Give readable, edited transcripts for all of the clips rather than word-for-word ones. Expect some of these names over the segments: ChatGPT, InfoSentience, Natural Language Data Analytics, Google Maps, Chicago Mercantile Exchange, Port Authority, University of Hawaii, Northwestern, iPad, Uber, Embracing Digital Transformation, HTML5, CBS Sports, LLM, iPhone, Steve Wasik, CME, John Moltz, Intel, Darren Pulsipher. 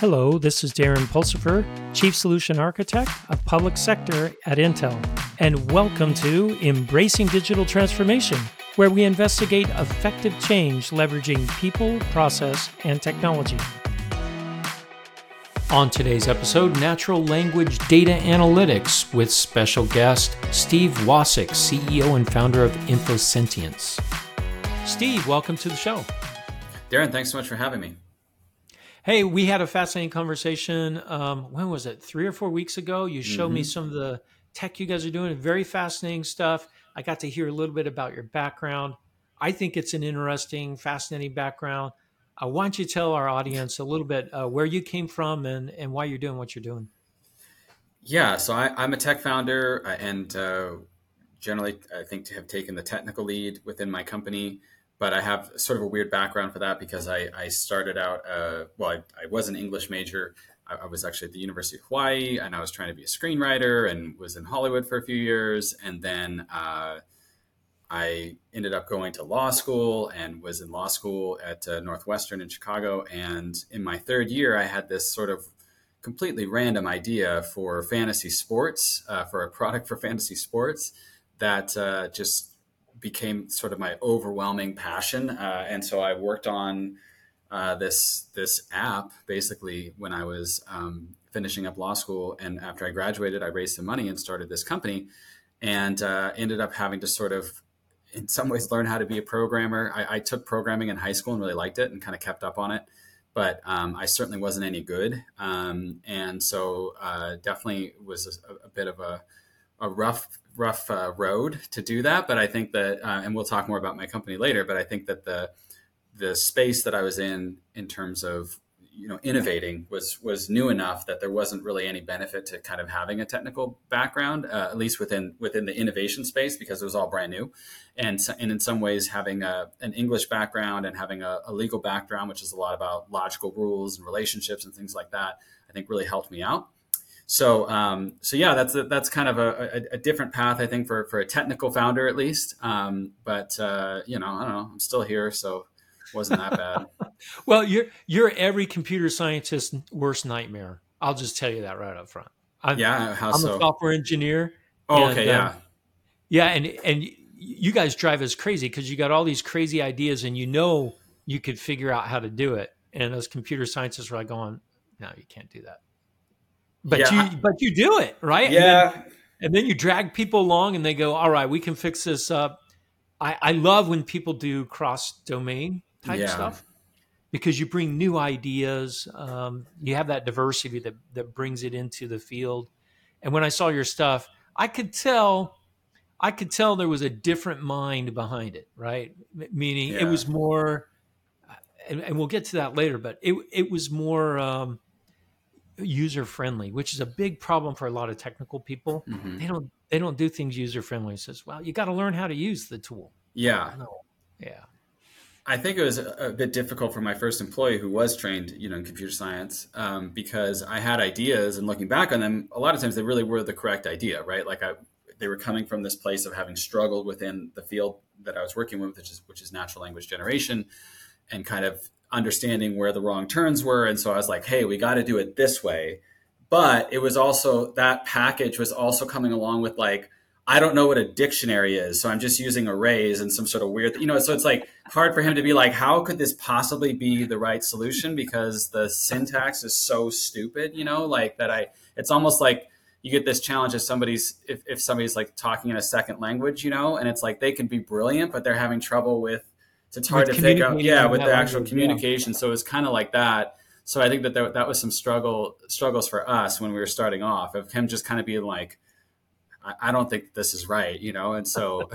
Hello, this is Darren Pulsipher, Chief Solution Architect of Public Sector at Intel, and welcome to Embracing Digital Transformation, where we investigate effective change leveraging people, process, and technology. On today's episode, Natural Language Data Analytics with special guest Steve Wasik, CEO and founder of InfoSentience. Steve, welcome to the show. Darren, thanks so much for having me. Hey, we had a fascinating conversation. When was it? 3 or 4 weeks ago. You showed me some of the tech you guys are doing. Very fascinating stuff. I got to hear a little bit about your background. I think it's an interesting, fascinating background. Why don't you tell our audience a little bit where you came from and why you're doing what you're doing? Yeah, so I'm a tech founder and generally I think to have taken the technical lead within my company. But I have sort of a weird background for that because I started out, I was an English major. I was actually at the University of Hawaii and I was trying to be a screenwriter and was in Hollywood for a few years. And then I ended up going to law school and was in law school at Northwestern in Chicago. And in my third year, I had this sort of completely random idea for fantasy sports, for a product for fantasy sports that just became sort of my overwhelming passion. And so I worked on this app basically when I was finishing up law school. And after I graduated, I raised some money and started this company and ended up having to sort of, in some ways, learn how to be a programmer. I took programming in high school and really liked it and kind of kept up on it. But I certainly wasn't any good. And so definitely was a bit of a rough road to do that. But I think that, and we'll talk more about my company later, but I think that the space that I was in terms of, you know, innovating was new enough that there wasn't really any benefit to kind of having a technical background, at least within the innovation space, because it was all brand new. And in some ways, having an English background and having a legal background, which is a lot about logical rules and relationships and things like that, I think really helped me out. So, yeah, that's kind of a different path, I think, for a technical founder at least. I don't know, I'm still here, so it wasn't that bad. Well, you're every computer scientist's worst nightmare. I'll just tell you that right up front. I'm a software engineer. Oh, and, okay, yeah. And you guys drive us crazy because you got all these crazy ideas and you know you could figure out how to do it. And those computer scientists were like going, no, you can't do that. But yeah. you do it, right? Yeah. And then you drag people along and they go, all right, we can fix this up. I love when people do cross-domain type stuff because you bring new ideas. You have that diversity that brings it into the field. And when I saw your stuff, I could tell there was a different mind behind it, right? Meaning it was more, and we'll get to that later, but it was more... user friendly, which is a big problem for a lot of technical people. Mm-hmm. They don't do things user friendly. It says, well, you got to learn how to use the tool. Yeah. Yeah. I think it was a bit difficult for my first employee who was trained, you know, in computer science, because I had ideas and looking back on them, a lot of times they really were the correct idea, right? Like they were coming from this place of having struggled within the field that I was working with, which is natural language generation and kind of understanding where the wrong turns were. And so I was like, hey, we got to do it this way. But it was also, that package was also coming along with like, I don't know what a dictionary is. So I'm just using arrays and some sort of weird, you know, so it's like hard for him to be like, how could this possibly be the right solution? Because the syntax is so stupid, you know, like that it's almost like you get this challenge if somebody's like talking in a second language, you know, and it's like, they can be brilliant, but they're having trouble with, it's hard to figure out, with the actual communication. Yeah. So it's kind of like that. So I think that that was some struggles for us when we were starting off, of him just kind of being like, I don't think this is right, you know? And so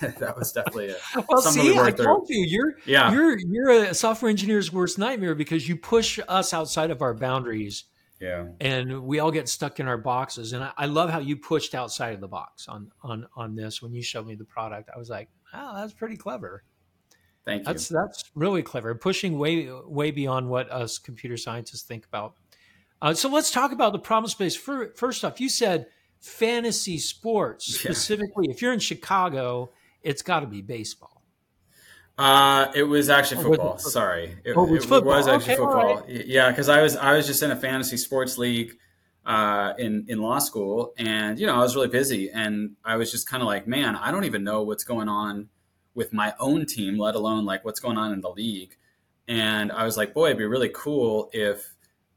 that was definitely something we worked through. I told you, you're a software engineer's worst nightmare because you push us outside of our boundaries. Yeah. And we all get stuck in our boxes. And I love how you pushed outside of the box on this. When you showed me the product, I was like, wow, that's pretty clever. Thank you. That's really clever. Pushing way beyond what us computer scientists think about. So let's talk about the problem space. First off, you said fantasy sports specifically. If you're in Chicago, it's got to be baseball. It was actually football. Sorry. It was actually football. Right. Yeah, because I was just in a fantasy sports league in law school, and I was really busy, and I was just kind of like, man, I don't even know what's going on with my own team, let alone like what's going on in the league. And I was like, boy, it'd be really cool if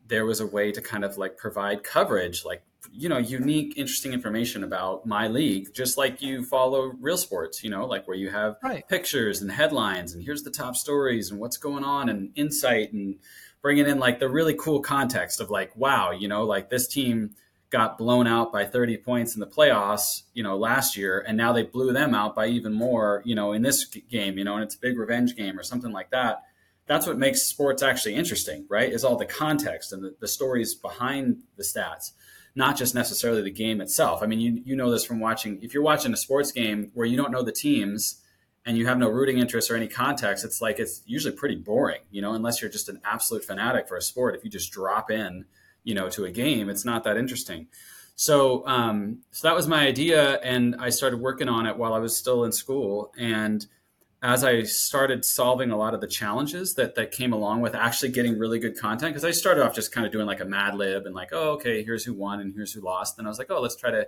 there was a way to kind of like provide coverage, like, unique, interesting information about my league, just like you follow real sports, like where you have pictures and headlines and here's the top stories and what's going on and insight, and bringing in like the really cool context of like, wow, like this team got blown out by 30 points in the playoffs, last year, and now they blew them out by even more, in this game, and it's a big revenge game or something like that. That's what makes sports actually interesting, right? Is all the context and the stories behind the stats, not just necessarily the game itself. I mean, you know this from watching, if you're watching a sports game where you don't know the teams and you have no rooting interest or any context, it's usually pretty boring, unless you're just an absolute fanatic for a sport. If you just drop in, to a game, it's not that interesting. So, so that was my idea, and I started working on it while I was still in school. And as I started solving a lot of the challenges that came along with actually getting really good content, because I started off just kind of doing like a Mad Lib and like, oh, okay, here's who won and here's who lost. Then I was like, oh, let's try to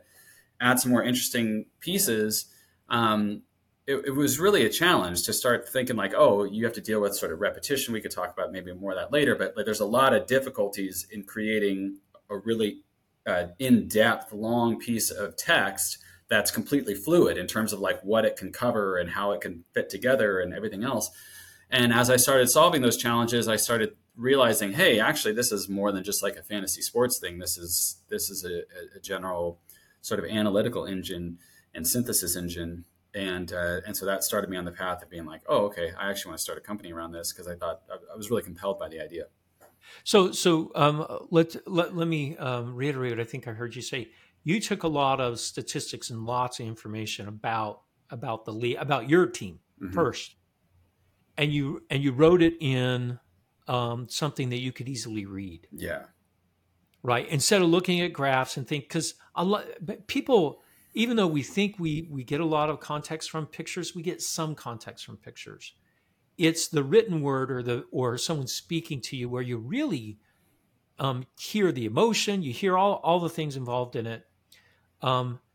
add some more interesting pieces. It was really a challenge to start thinking like, oh, you have to deal with sort of repetition. We could talk about maybe more of that later, but like, there's a lot of difficulties in creating a really in-depth, long piece of text that's completely fluid in terms of like what it can cover and how it can fit together and everything else. And as I started solving those challenges, I started realizing, hey, actually, this is more than just like a fantasy sports thing. This is a general sort of analytical engine and synthesis engine. And so that started me on the path of being like, oh, okay, I actually want to start a company around this, because I thought I was really compelled by the idea. So let me reiterate what I think I heard you say. You took a lot of statistics and lots of information about the league, about your team first, and you wrote it in something that you could easily read. Yeah, right. Instead of looking at graphs and think, because a lot people, even though we think we get a lot of context from pictures, we get some context from pictures. It's the written word or someone speaking to you where you really hear the emotion, you hear all the things involved in it.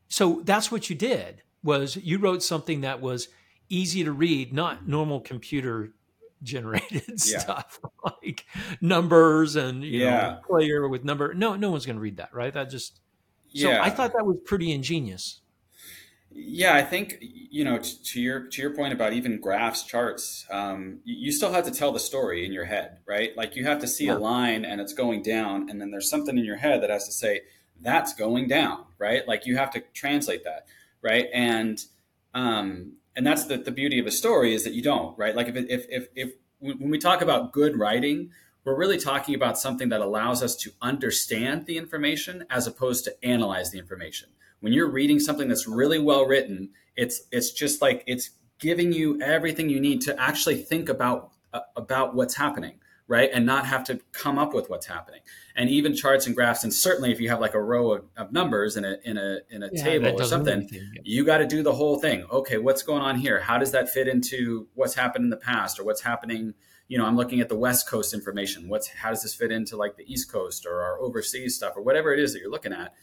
So that's what you did, was you wrote something that was easy to read, not normal computer generated stuff like numbers and, you know, player with number. No one's going to read that, right? I thought that was pretty ingenious. Yeah, I think, to your point about even graphs, charts, you still have to tell the story in your head, right? Like you have to see a line and it's going down, and then there's something in your head that has to say, that's going down, right? Like you have to translate that, right? And that's the beauty of a story, is that you don't, right? Like if when we talk about good writing, we're really talking about something that allows us to understand the information as opposed to analyze the information. When you're reading something that's really well written, it's just like it's giving you everything you need to actually think about what's happening, right? And not have to come up with what's happening. And even charts and graphs, and certainly if you have like a row of numbers in a table or something, you got to do the whole thing. Okay, what's going on here? How does that fit into what's happened in the past, or what's happening? I'm looking at the West Coast information. How does this fit into like the East Coast or our overseas stuff or whatever it is that you're looking at?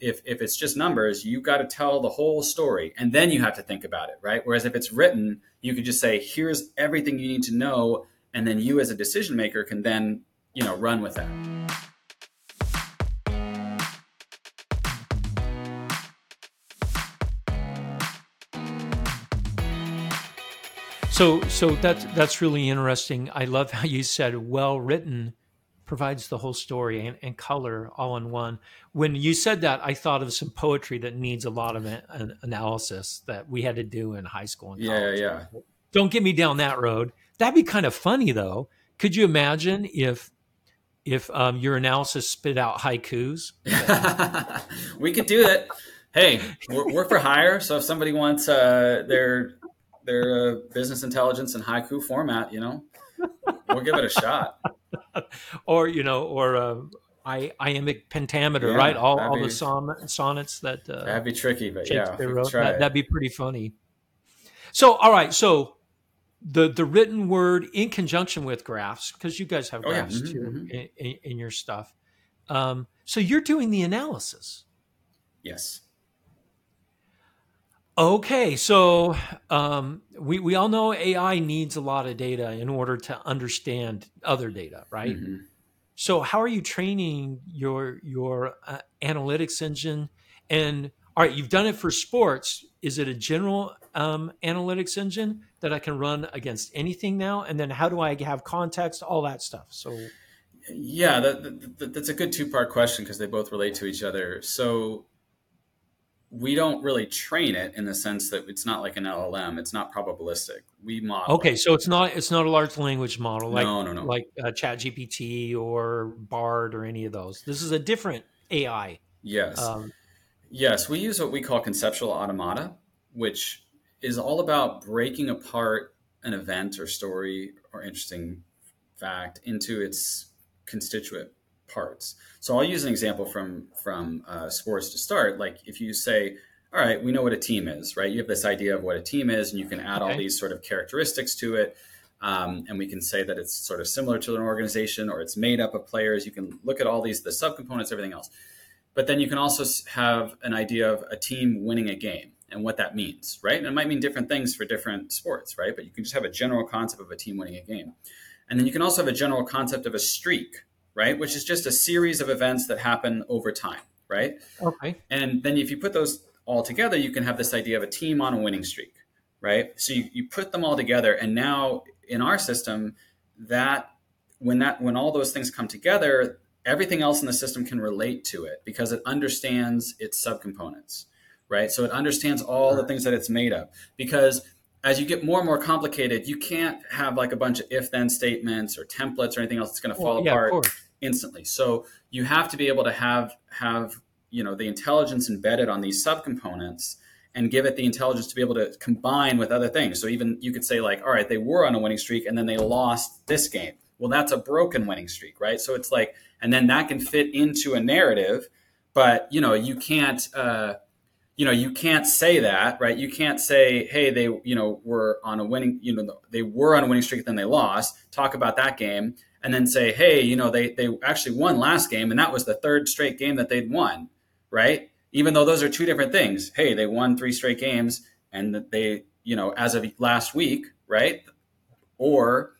If it's just numbers, you got to tell the whole story, and then you have to think about it, right? Whereas if it's written, you could just say, here's everything you need to know, and then you as a decision maker can then, run with that. So that's really interesting. I love how you said well-written provides the whole story and color all in one. When you said that, I thought of some poetry that needs a lot of an analysis that we had to do in high school and college. Yeah. Don't get me down that road. That'd be kind of funny though. Could you imagine if your analysis spit out haikus? We could do that. Hey, we're for hire. So if somebody wants their business intelligence in haiku format, we'll give it a shot. Or iambic pentameter, right? All the sonnets that that'd be tricky, but Shakespeare wrote. That'd be pretty funny. So, all right. So the written word in conjunction with graphs, because you guys have graphs too in your stuff. So you're doing the analysis. Yes. Okay, so we all know AI needs a lot of data in order to understand other data, right? Mm-hmm. So how are you training your analytics engine? And all right, you've done it for sports. Is it a general analytics engine that I can run against anything now? And then how do I have context, all that stuff? So yeah, that's a good two-part question because they both relate to each other. So we don't really train it in the sense that it's not like an LLM. It's not probabilistic. We model. Okay, so it's not a large language model like no. like ChatGPT or Bard or any of those. This is a different AI. Yes. Yes, we use what we call conceptual automata, which is all about breaking apart an event or story or interesting fact into its constituent parts. So I'll use an example from sports to start. Like if you say, all right, we know what a team is, right? You have this idea of what a team is and you can add all these sort of characteristics to it. And we can say that it's sort of similar to an organization or it's made up of players. You can look at all these, the subcomponents, everything else. But then you can also have an idea of a team winning a game and what that means, right? And it might mean different things for different sports, right? But you can just have a general concept of a team winning a game. And then you can also have a general concept of a streak, right? Which is just a series of events that happen over time, right? Okay. And then if you put those all together, you can have this idea of a team on a winning streak, right? So you put them all together. And now in our system, when all those things come together, everything else in the system can relate to it because it understands its subcomponents, right? So it understands all the things that it's made of. Because as you get more and more complicated, you can't have like a bunch of if-then statements or templates or anything else that's going to fall apart instantly. So you have to be able to have the intelligence embedded on these subcomponents and give it the intelligence to be able to combine with other things. So even you could say like, all right, they were on a winning streak and then they lost this game. Well, that's a broken winning streak, right? So it's like, and then that can fit into a narrative, but you can't say that, right? You can't say, hey, they, were on a winning, they were on a winning streak, then they lost. Talk about that game, and then say, hey, they actually won last game, and that was the third straight game that they'd won, right? Even though those are two different things. Hey, they won 3 straight games, and they, as of last week, right? Or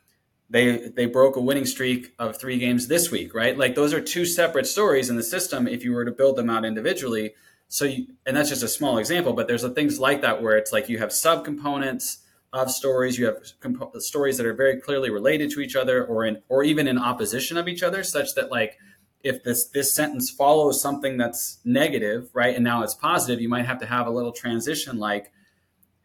They broke a winning streak of 3 games this week, right? Like those are 2 separate stories in the system if you were to build them out individually. So and that's just a small example, but there's things like that where it's like you have subcomponents of stories, you have stories that are very clearly related to each other or even in opposition of each other, such that like if this sentence follows something that's negative, right, and now it's positive, you might have to have a little transition like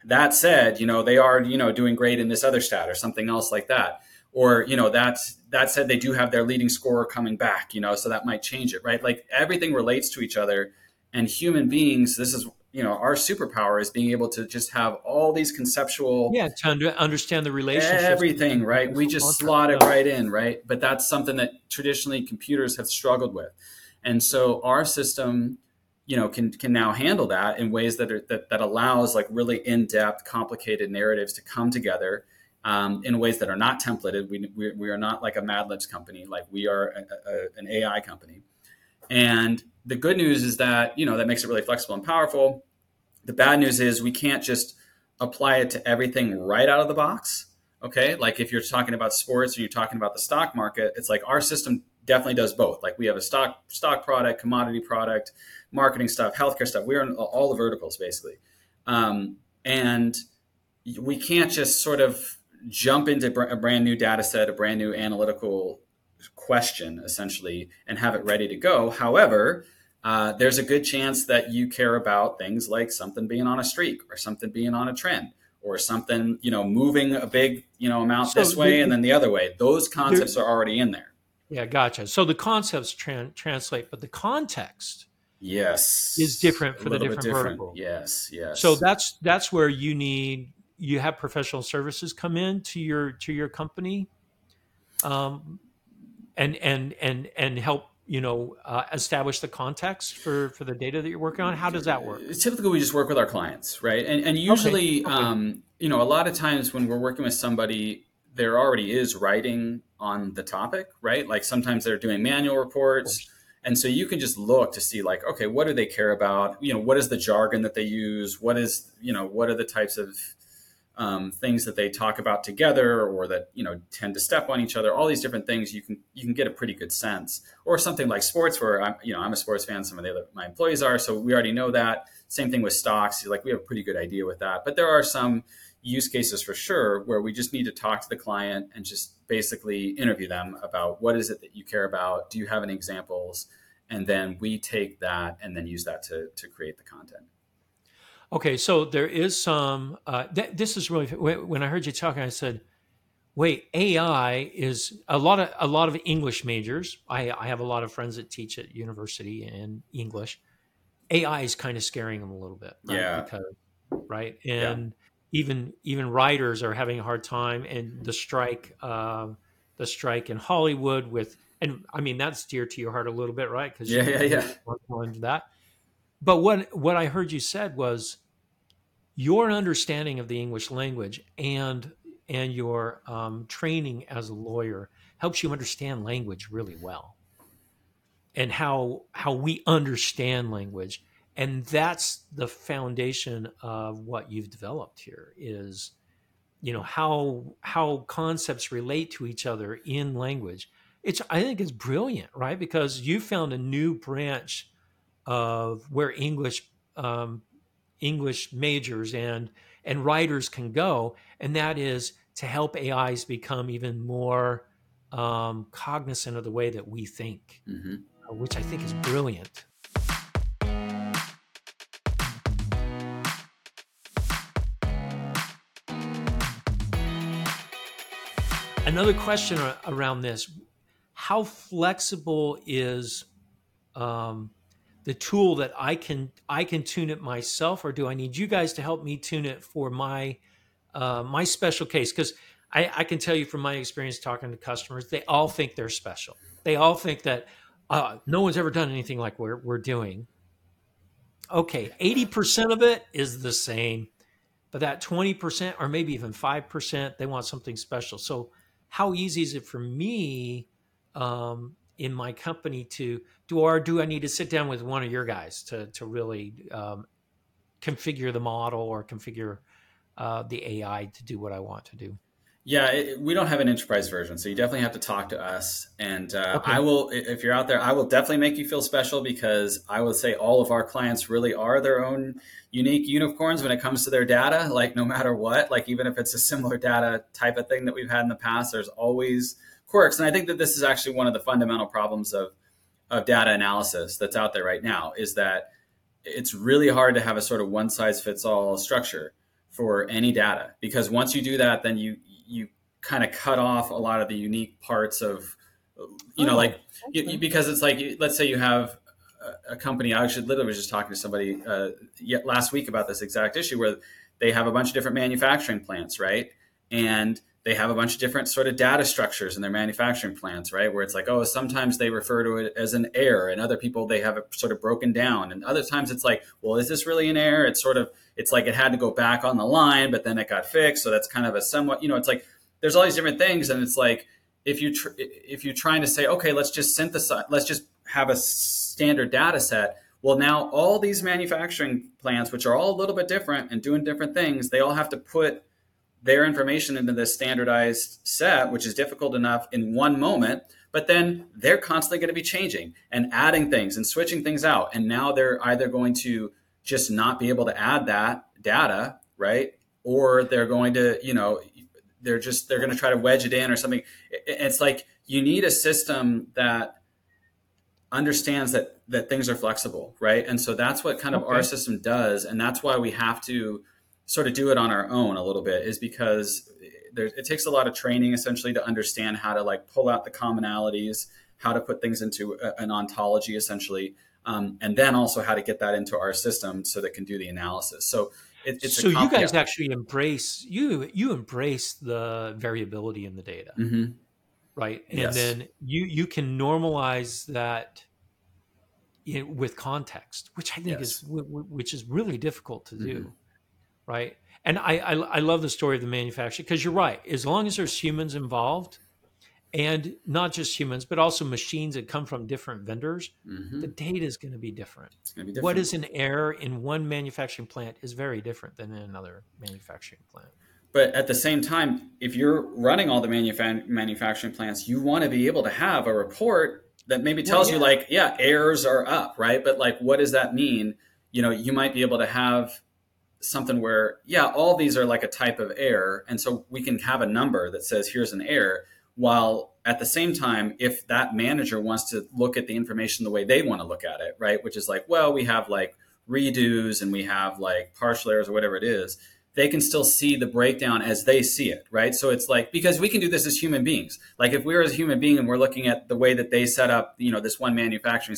that said, they are, doing great in this other stat or something else like that. Or, that said they do have their leading scorer coming back, so that might change it, right? Like everything relates to each other, and human beings, this is, our superpower is being able to just have all these conceptual. Yeah, to understand the relationships. Everything, right? We just slot it right in, right? But that's something that traditionally computers have struggled with. And so our system, can now handle that in ways that allows like really in-depth, complicated narratives to come together. In ways that are not templated. We are not like a Mad Libs company. Like we are an AI company. And the good news is that, that makes it really flexible and powerful. The bad news is we can't just apply it to everything right out of the box. Okay. Like if you're talking about sports or you're talking about the stock market, it's like our system definitely does both. Like we have a stock product, commodity product, marketing stuff, healthcare stuff. We're in all the verticals basically. And we can't just sort of jump into a brand new data set, a brand new analytical question, essentially, and have it ready to go. However, there's a good chance that you care about things like something being on a streak or something being on a trend or something, moving a big, amount this way and then the other way. Those concepts are already in there. Yeah, gotcha. So the concepts translate, but the context is different for the different vertical. Yes. So that's where you need. You have professional services come in to your company, and help establish the context for the data that you're working on? How does that work? Typically, we just work with our clients, right? And usually, a lot of times when we're working with somebody, there already is writing on the topic, right? Like sometimes they're doing manual reports. And so you can just look to see like, okay, what do they care about? What is the jargon that they use? What is, what are the types of things that they talk about together or that, tend to step on each other, all these different things, you can get a pretty good sense. Or something like sports where I'm a sports fan, some of my employees are, so we already know that. Same thing with stocks, like we have a pretty good idea with that. But there are some use cases for sure where we just need to talk to the client and just basically interview them about what is it that you care about? Do you have any examples? And then we take that and then use that to create the content. Okay, so there is some, this is really, when I heard you talking, I said, wait, AI is a lot of English majors. I have a lot of friends that teach at university in English. AI is kind of scaring them a little bit. Right? Yeah. Because, right. And yeah. even writers are having a hard time, and the strike in Hollywood and I mean, that's dear to your heart a little bit, right? Because you that. But what I heard you said was your understanding of the English language and your training as a lawyer helps you understand language really well and how we understand language. And that's the foundation of what you've developed here is, how concepts relate to each other in language. I think it's brilliant, right? Because you found a new branch of where English majors and writers can go. And that is to help AIs become even more cognizant of the way that we think, which I think is brilliant. Another question around this, how flexible is the tool that I can tune it myself, or do I need you guys to help me tune it for my special case? Because I can tell you from my experience talking to customers, they all think they're special. They all think that no one's ever done anything like we're doing. Okay, 80% of it is the same, but that 20% or maybe even 5%, they want something special. So how easy is it for me in my company do I need to sit down with one of your guys to really configure the model or configure the AI to do what I want to do? Yeah, we don't have an enterprise version, so you definitely have to talk to us. And okay. If you're out there, I will definitely make you feel special, because I would say all of our clients really are their own unique unicorns when it comes to their data. Like no matter what, like even if it's a similar data type of thing that we've had in the past, there's always quirks. And I think that this is actually one of the fundamental problems of data analysis that's out there right now, is that it's really hard to have a sort of one size fits all structure for any data, because once you do that, then you kind of cut off a lot of the unique parts of, because it's like, let's say you have a company. I actually literally was just talking to somebody last week about this exact issue, where they have a bunch of different manufacturing plants, right? And they have a bunch of different sort of data structures in their manufacturing plants, right? Where it's like, oh, sometimes they refer to it as an error, and other people, they have it sort of broken down. And other times it's like, well, is this really an error? It's like it had to go back on the line, but then it got fixed. So that's kind of a somewhat, it's like, there's all these different things. And it's like, if you're trying to say, okay, let's just have a standard data set. Well, now all these manufacturing plants, which are all a little bit different and doing different things, they all have to put their information into this standardized set, which is difficult enough in one moment, but then they're constantly going to be changing and adding things and switching things out. And now they're either going to just not be able to add that data, right? Or they're going to, they're going to try to wedge it in or something. It's like, you need a system that understands that things are flexible, right? And so that's what kind of our system does. And that's why we have to sort of do it on our own a little bit, is because it takes a lot of training essentially to understand how to like pull out the commonalities, how to put things into an ontology essentially, and then also how to get that into our system so that it can do the analysis. So you guys actually embrace the variability in the data. Mm-hmm. right? And yes. then you can normalize that with context, which I think yes. is really difficult to do, mm-hmm. right? And I love the story of the manufacturer, because you're right. As long as there's humans involved, and not just humans, but also machines that come from different vendors, mm-hmm. the data is going to be different. What is an error in one manufacturing plant is very different than in another manufacturing plant. But at the same time, if you're running all the manufacturing plants, you want to be able to have a report that maybe tells you like, yeah, errors are up, right? But like, what does that mean? You know, you might be able to have something where, yeah, all these are like a type of error. And so we can have a number that says, here's an error. While at the same time, if that manager wants to look at the information the way they want to look at it, right? Which is like, well, we have like redos and we have like partial errors or whatever it is, they can still see the breakdown as they see it, right? So it's like, because we can do this as human beings. Like if we're as a human being and we're looking at the way that they set up, you know, this one manufacturing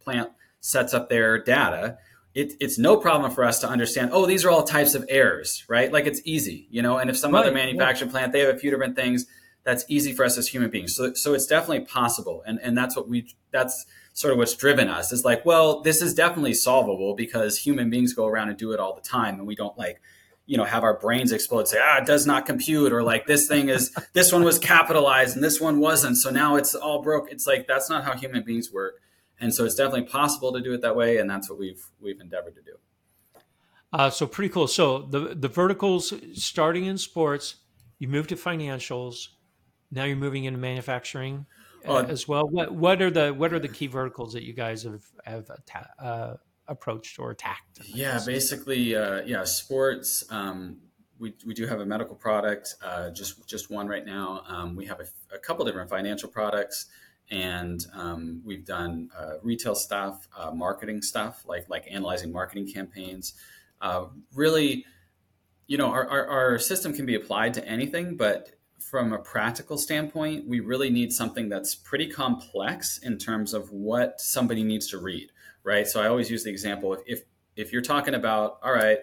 plant sets up their data, it's no problem for us to understand, oh, these are all types of errors, right? Like it's easy, you know, and if some other manufacturing plant, they have a few different things, that's easy for us as human beings. So it's definitely possible. And that's sort of what's driven us. It's like, well, this is definitely solvable because human beings go around and do it all the time. And we don't like, you know, have our brains explode, say, it does not compute. Or like this thing is, this one was capitalized and this one wasn't. So now it's all broke. It's like, that's not how human beings work. And so it's definitely possible to do it that way. And that's what we've endeavored to do. So pretty cool. So the verticals starting in sports, you move to financials. Now you're moving into manufacturing as well. What are the key verticals that you guys have approached or attacked? Yeah, basically, sports. We do have a medical product, just one right now. We have a couple different financial products, and we've done retail stuff, marketing stuff, like analyzing marketing campaigns. Really, you know, our system can be applied to anything, but from a practical standpoint, we really need something that's pretty complex in terms of what somebody needs to read, right? So I always use the example, if you're talking about, all right,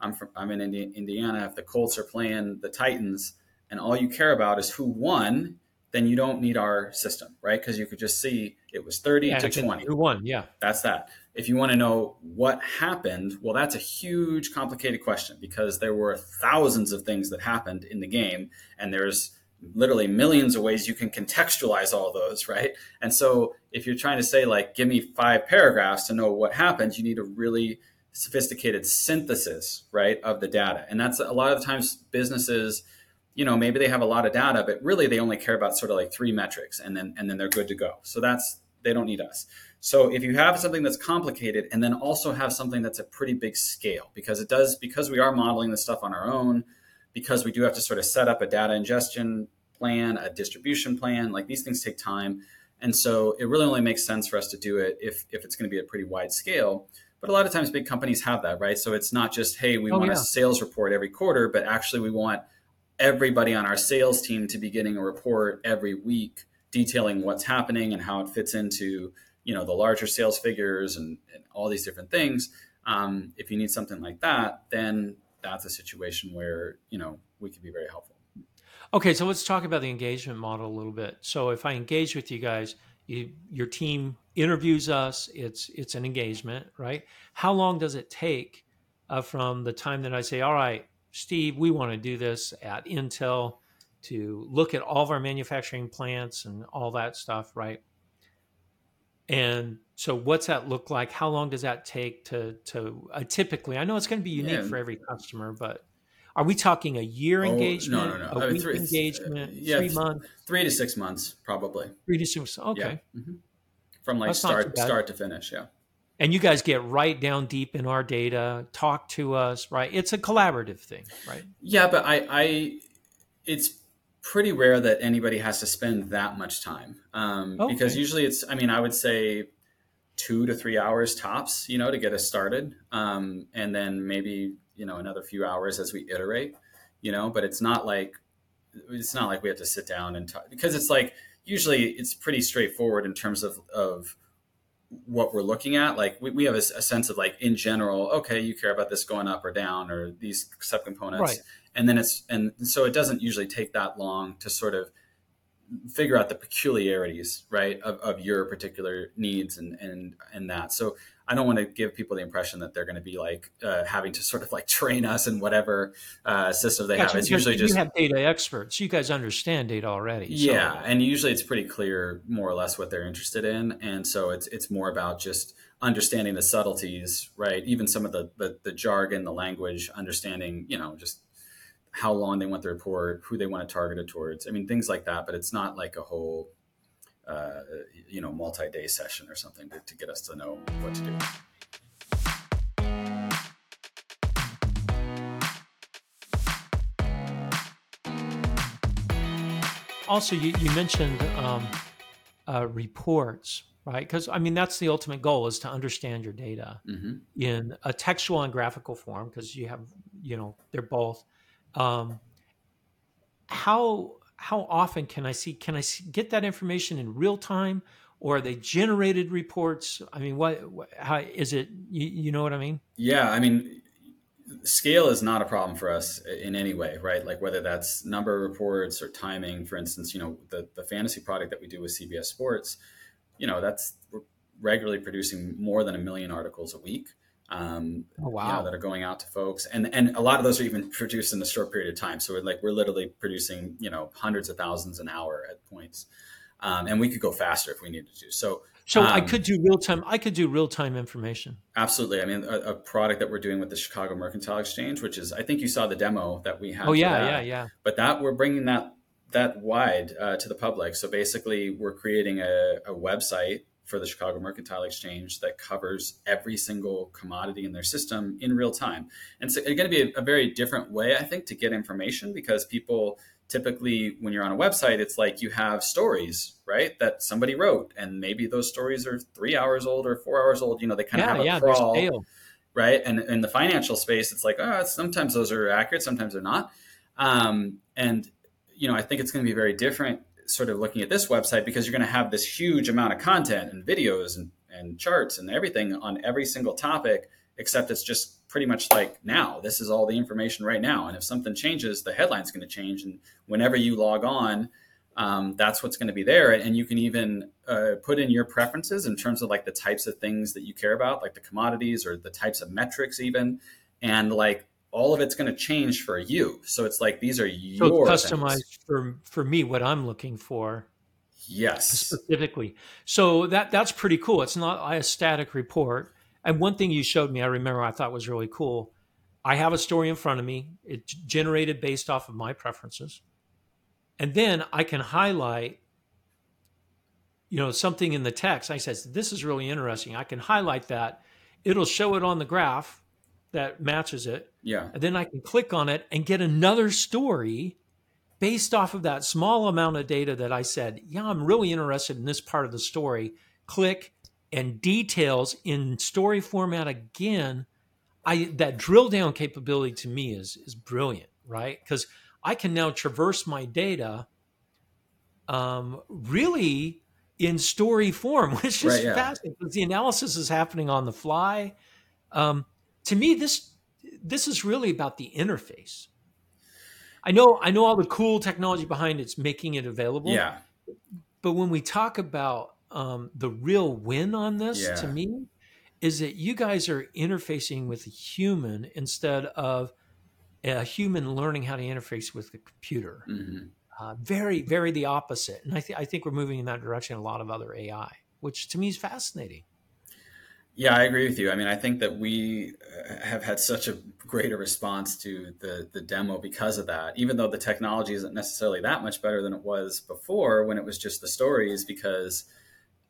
I'm in Indiana, if the Colts are playing the Titans and all you care about is who won, then you don't need our system, right? Because you could just see it was 30 to 20. Who won, yeah. That's that. If you want to know what happened, well, that's a huge, complicated question because there were thousands of things that happened in the game, and there's literally millions of ways you can contextualize all those, right? And so if you're trying to say, like, give me 5 paragraphs to know what happened, you need a really sophisticated synthesis, right, of the data. And that's a lot of the times businesses, you know, maybe they have a lot of data, but really they only care about sort of like 3 metrics, and then they're good to go. So they don't need us. So if you have something that's complicated and then also have something that's a pretty big scale, because we are modeling this stuff on our own, because we do have to sort of set up a data ingestion plan, a distribution plan, like these things take time. And so it really only makes sense for us to do it if it's going to be a pretty wide scale. But a lot of times big companies have that, right? So it's not just, hey, we want a sales report every quarter, but actually we want everybody on our sales team to be getting a report every week detailing what's happening and how it fits into, you know, the larger sales figures and all these different things. If you need something like that, then that's a situation where, you know, we could be very helpful. Okay, so let's talk about the engagement model a little bit. So if I engage with you guys, your team interviews us, it's an engagement, right? How long does it take from the time that I say, all right, Steve, we want to do this at Intel, to look at all of our manufacturing plants and all that stuff, right? And so what's that look like? How long does that take to typically, I know it's going to be unique for every customer, but are we talking a year engagement? No. A week engagement? 3 months? 3 to 6 months, probably. 3 to 6 months. Okay. Yeah. Mm-hmm. From like start to finish, yeah. And you guys get right down deep in our data, talk to us, right? It's a collaborative thing, right? Yeah, but it's pretty rare that anybody has to spend that much time because usually it's, I mean, I would say 2 to 3 hours tops, you know, to get us started. And then maybe, you know, another few hours as we iterate, you know, but it's not like we have to sit down and talk because it's like, usually it's pretty straightforward in terms of what we're looking at. Like we have a sense of like, in general, okay, you care about this going up or down or these subcomponents. Right. And so it doesn't usually take that long to sort of figure out the peculiarities, right, of your particular needs and that. So I don't want to give people the impression that they're going to be like having to sort of like train us in whatever system they have. It's usually just, you have data experts. You guys understand data already. So. Yeah. And usually it's pretty clear more or less what they're interested in. And so it's more about just understanding the subtleties, right? Even some of the jargon, the language, understanding, you know, just how long they want the report, who they want to target it towards. I mean, things like that, but it's not like a whole, you know, multi-day session or something to get us to know what to do. Also, you mentioned reports, right? Because, I mean, that's the ultimate goal, is to understand your data mm-hmm. in a textual and graphical form, because you have, you know, they're both. How often can I get that information in real time, or are they generated reports? I mean, how is it, you know what I mean? Yeah. I mean, scale is not a problem for us in any way, right? Like whether that's number of reports or timing, for instance, you know, the fantasy product that we do with CBS Sports, you know, that's regularly producing more than 1 million articles a week. Oh, wow. You know, that are going out to folks, and a lot of those are even produced in a short period of time. So we're literally producing, you know, hundreds of thousands an hour at points, and we could go faster if we needed to. So I could do real time. I could do real time information. Absolutely. I mean, a product that we're doing with the Chicago Mercantile Exchange, which is, I think you saw the demo that we had. Oh yeah, that. Yeah. But that we're bringing that wide to the public. So basically, we're creating a website for the Chicago Mercantile Exchange that covers every single commodity in their system in real time. And so it's going to be a very different way, I think, to get information, because people typically, when you're on a website, it's like you have stories, right, that somebody wrote, and maybe those stories are 3 hours old or 4 hours old. You know, they kind of have a crawl, right? And in the financial space, it's like, sometimes those are accurate, sometimes they're not. And, you know, I think it's going to be very different sort of looking at this website, because you're going to have this huge amount of content and videos and charts and everything on every single topic, except it's just pretty much like now, this is all the information right now. And if something changes, the headline's going to change. And whenever you log on, that's what's going to be there. And you can even put in your preferences in terms of like the types of things that you care about, like the commodities or the types of metrics even. And like, all of it's going to change for you. So it's like, these are your customized for me, what I'm looking for. Yes. Specifically. So that's pretty cool. It's not a static report. And one thing you showed me, I remember I thought was really cool. I have a story in front of me. It's generated based off of my preferences. And then I can highlight, you know, something in the text. I says, this is really interesting. I can highlight that. It'll show it on the graph that matches it. Yeah. And then I can click on it and get another story based off of that small amount of data that I said, yeah, I'm really interested in this part of the story. Click, and details in story format again. That drill down capability to me is brilliant, right? Because I can now traverse my data really in story form, which is fascinating, because the analysis is happening on the fly. To me, this is really about the interface. I know all the cool technology behind it's making it available. Yeah. But when we talk about the real win on this, to me, is that you guys are interfacing with a human instead of a human learning how to interface with the computer. Mm-hmm. Very, very the opposite. And I think we're moving in that direction. A lot of other AI, which to me is fascinating. Yeah, I agree with you. I mean, I think that we have had such a greater response to the demo because of that, even though the technology isn't necessarily that much better than it was before when it was just the stories, because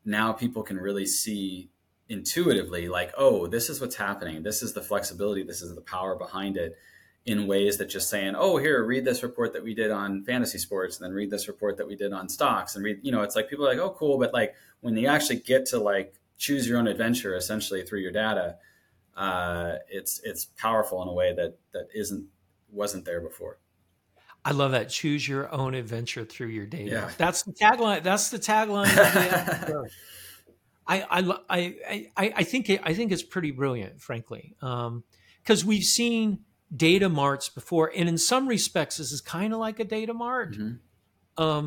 now people can really see intuitively like, oh, this is what's happening. This is the flexibility. This is the power behind it, in ways that just saying, oh, here, read this report that we did on fantasy sports, and then read this report that we did on stocks, and read, you know, it's like people are like, oh, cool. But like when they actually get to like, choose your own adventure essentially through your data, it's powerful in a way that wasn't there before. I love that. Choose your own adventure through your data. Yeah. That's the tagline. I think it's pretty brilliant, frankly, because we've seen data marts before, and in some respects this is kind of like a data mart. Mm-hmm.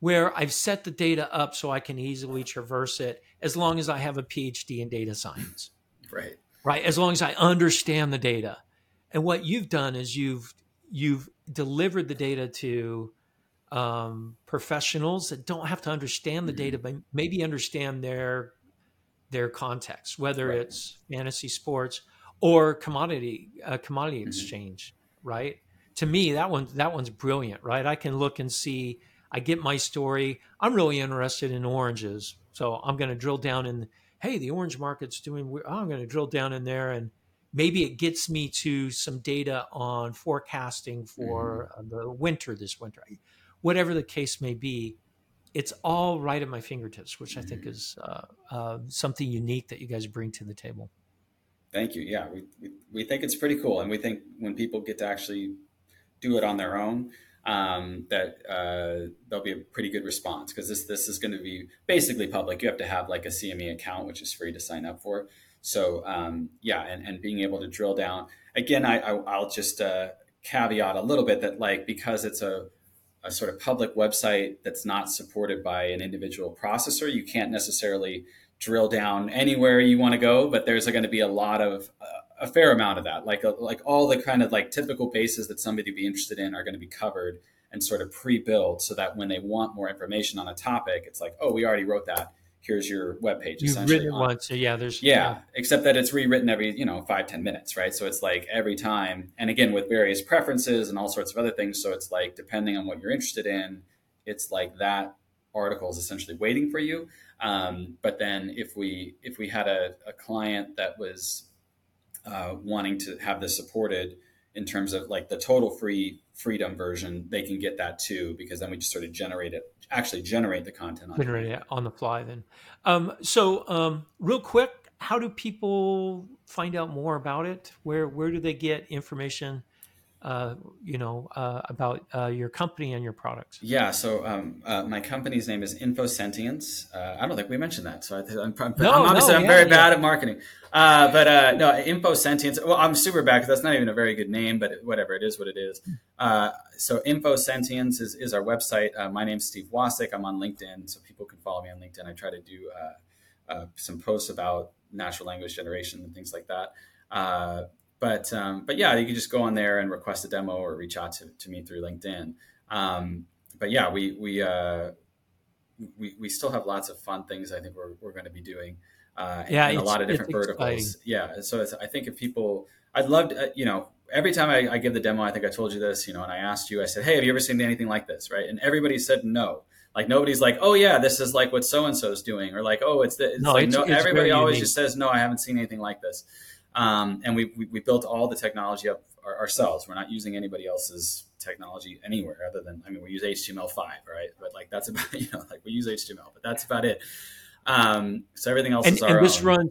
where I've set the data up so I can easily traverse it as long as I have a PhD in data science. Right. Right. As long as I understand the data. And what you've done is you've delivered the data to professionals that don't have to understand the data, but maybe understand their context, whether it's fantasy sports or commodity exchange, right? To me, that one's brilliant, right? I can look and see, I get my story. I'm really interested in oranges. So I'm going to drill down in, hey, the orange market's doing weird. I'm going to drill down in there, and maybe it gets me to some data on forecasting for the winter this winter. Whatever the case may be, it's all right at my fingertips, which I think is something unique that you guys bring to the table. Thank you. Yeah, we think it's pretty cool. And we think when people get to actually do it on their own, that there'll be a pretty good response, because this is going to be basically public. You have to have like a CME account, which is free to sign up for. So and being able to drill down again, I'll just caveat a little bit that, like, because it's a sort of public website that's not supported by an individual processor, you can't necessarily drill down anywhere you want to go. But there's going to be a fair amount of that, like all the kind of like typical bases that somebody would be interested in are going to be covered and sort of pre-built, so that when they want more information on a topic, it's like, oh, we already wrote that. Here's your webpage. You've written one, so yeah, there's except that it's rewritten every 5-10 minutes, right? So it's like every time, and again with various preferences and all sorts of other things. So it's like depending on what you're interested in, it's like that article is essentially waiting for you. But then if we had a client that was wanting to have this supported in terms of like the total freedom version, they can get that too, because then we just sort of generate the content on the fly then. Real quick, how do people find out more about it? Where do they get information about your company and your products? Yeah. So, my company's name is InfoSentience. I don't think we mentioned that. So I'm very bad at marketing. But InfoSentience, well, I'm super bad because that's not even a very good name, but whatever, it is what it is. So InfoSentience is our website. My name's Steve Wasik. I'm on LinkedIn, so people can follow me on LinkedIn. I try to do, some posts about natural language generation and things like that. But yeah, you can just go on there and request a demo or reach out to me through LinkedIn. We still have lots of fun things I think we're going to be doing in a lot of different verticals. Exciting. Yeah. So I think if people, I'd love to, every time I give the demo, I think I told you this, and I asked you, I said, hey, have you ever seen anything like this? Right. And everybody said no. Like nobody's like, oh yeah, this is like what so-and-so is doing, or like, oh, it's this. Everybody always just says, no, I haven't seen anything like this. And we built all the technology up ourselves. We're not using anybody else's technology anywhere other than, we use HTML5, right? But like, that's about, we use HTML, but that's about it. So everything else is our own. And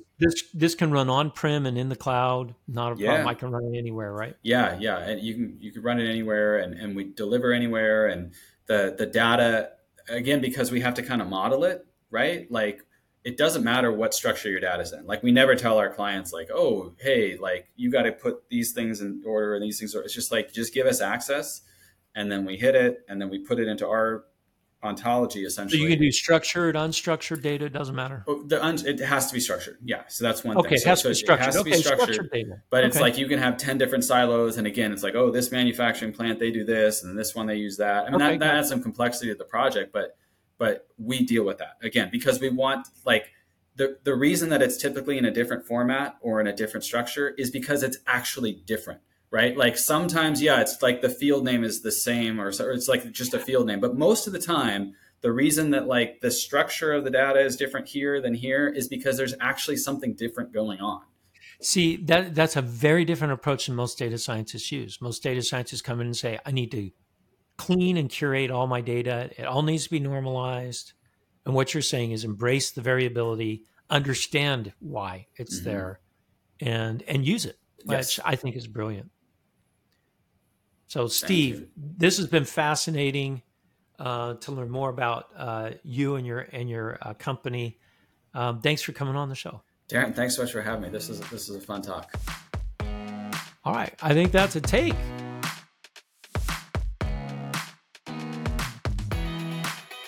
this can run on-prem and in the cloud, not a problem. I can run it anywhere, right? Yeah. Yeah. And you can run it anywhere, and we deliver anywhere. And the data, again, because we have to kind of model it, right? Like, it doesn't matter what structure your data's in. Like, we never tell our clients like, oh, hey, like you got to put these things in order and these things. It's just like, just give us access, and then we hit it, and then we put it into our ontology essentially. So you can do structured, unstructured data. It doesn't matter. It has to be structured. Yeah. So that's one thing. It has to be structured data. But it's like, you can have 10 different silos. And again, it's like, oh, this manufacturing plant, they do this, and this one, they use that. That adds some complexity to the project, but we deal with that again, because we want, like, the reason that it's typically in a different format or in a different structure is because it's actually different, right? Like sometimes, it's like the field name is the same, or it's like just a field name. But most of the time, the reason that like the structure of the data is different here than here is because there's actually something different going on. See, that's a very different approach than most data scientists use. Most data scientists come in and say, I need to clean and curate all my data. It all needs to be normalized. And what you're saying is embrace the variability, understand why it's there, and use it, which I think is brilliant. So Steve, this has been fascinating to learn more about you and your company. Thanks for coming on the show. Darren, thanks so much for having me. This is a fun talk. All right. I think that's a take.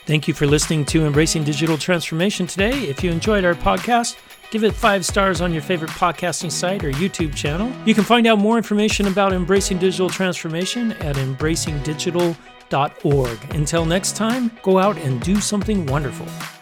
Thank you for listening to Embracing Digital Transformation today. If you enjoyed our podcast, give it 5 stars on your favorite podcasting site or YouTube channel. You can find out more information about Embracing Digital Transformation at embracingdigital.org. Until next time, go out and do something wonderful.